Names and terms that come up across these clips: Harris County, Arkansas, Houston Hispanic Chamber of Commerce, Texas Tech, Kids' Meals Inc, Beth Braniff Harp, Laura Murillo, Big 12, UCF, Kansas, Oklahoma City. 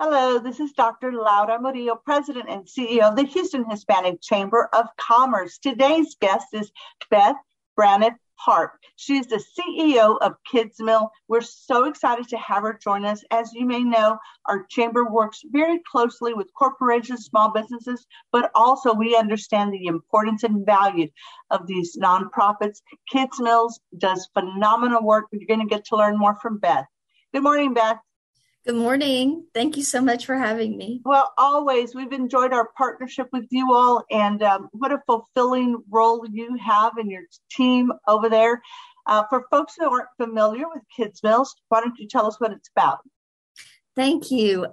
Hello, this is Dr. Laura Murillo, President and CEO of the Houston Hispanic Chamber of Commerce. Today's guest is Beth Braniff Harp. She's the CEO of Kids' Meals. We're so excited to have her join us. As you may know, our chamber works very closely with corporations, small businesses, but also we understand the importance and value of these nonprofits. Kids' Meals does phenomenal work. You're going to get to learn more from Beth. Good morning, Beth. Good morning. Thank you so much for having me. Well, always. We've enjoyed our partnership with you all, and what a fulfilling role you have in your team over there. For folks who aren't familiar with Kids' Meals, why don't you tell us what it's about? Thank you.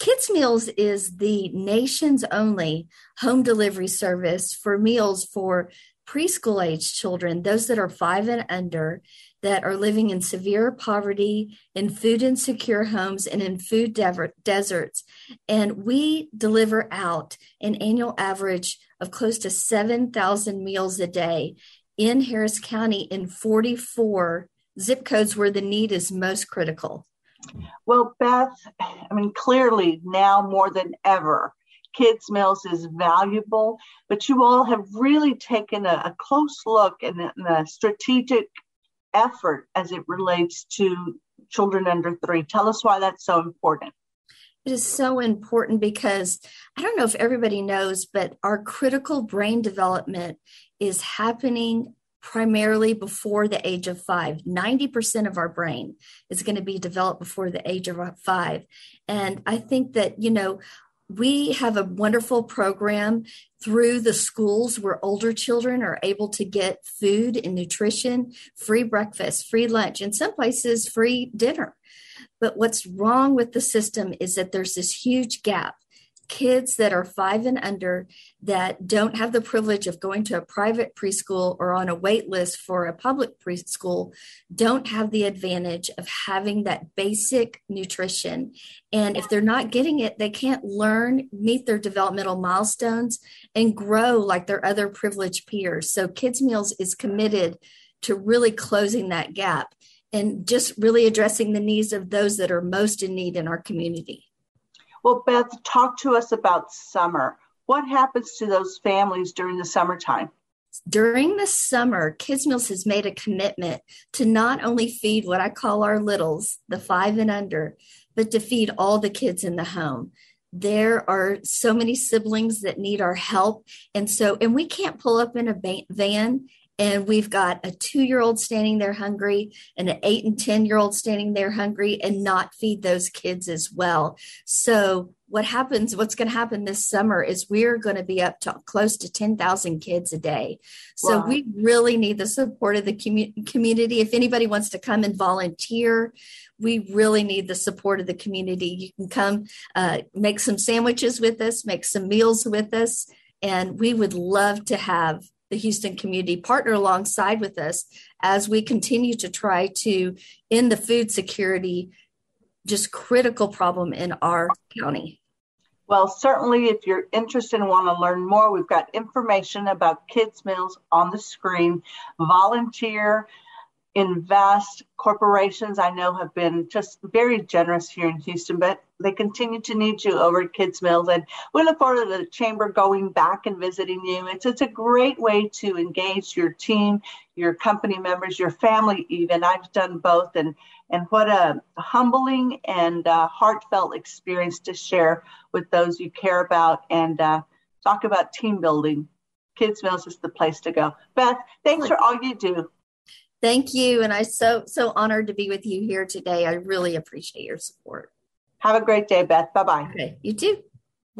Kids' Meals is the nation's only home delivery service for meals for preschool-age children, those that are 5 and under, that are living in severe poverty, in food insecure homes, and in food deserts. And we deliver out an annual average of close to 7,000 meals a day in Harris County in 44 zip codes where the need is most critical. Well, Beth, I mean, clearly now more than ever, Kids' Meals is valuable, but you all have really taken a close look and a strategic effort as it relates to children under 3. Tell us why that's so important. It is so important because I don't know if everybody knows, but our critical brain development is happening primarily before the age of 5. 90% of our brain is going to be developed before the age of 5. And I think that, you know, we have a wonderful program through the schools where older children are able to get food and nutrition, free breakfast, free lunch, and some places free dinner. But what's wrong with the system is that there's this huge gap. Kids that are 5 and under that don't have the privilege of going to a private preschool or on a wait list for a public preschool don't have the advantage of having that basic nutrition. And if they're not getting it, they can't learn, meet their developmental milestones, and grow like their other privileged peers. So Kids' Meals is committed to really closing that gap and just really addressing the needs of those that are most in need in our community. Well, Beth, talk to us about summer. What happens to those families during the summertime? During the summer, Kids' Meals has made a commitment to not only feed what I call our littles, the 5 and under, but to feed all the kids in the home. There are so many siblings that need our help. And we can't pull up in a van. And we've got a 2-year-old standing there hungry and an 8 and 10-year-old standing there hungry and not feed those kids as well. So what's going to happen this summer is we're going to be up to close to 10,000 kids a day. So wow. We really need the support of the community. If anybody wants to come and volunteer, we really need the support of the community. You can come make some sandwiches with us, make some meals with us, and we would love to have the Houston community partner alongside with us as we continue to try to end the food security, just critical problem in our county. Well, certainly if you're interested and want to learn more, we've got information about Kids' Meals on the screen. Volunteer, invest, corporations I know have been just very generous here in Houston, but they continue to need you over at Kids' Meals, and we look forward to the chamber going back and visiting you. It's a great way to engage your team, your company members, your family even. I've done both, and what a humbling and heartfelt experience to share with those you care about, and talk about team building. Kids' Meals is the place to go. Beth, thanks for all you do. Thank you, and I'm so honored to be with you here today. I really appreciate your support. Have a great day, Beth. Bye-bye. Okay, you too.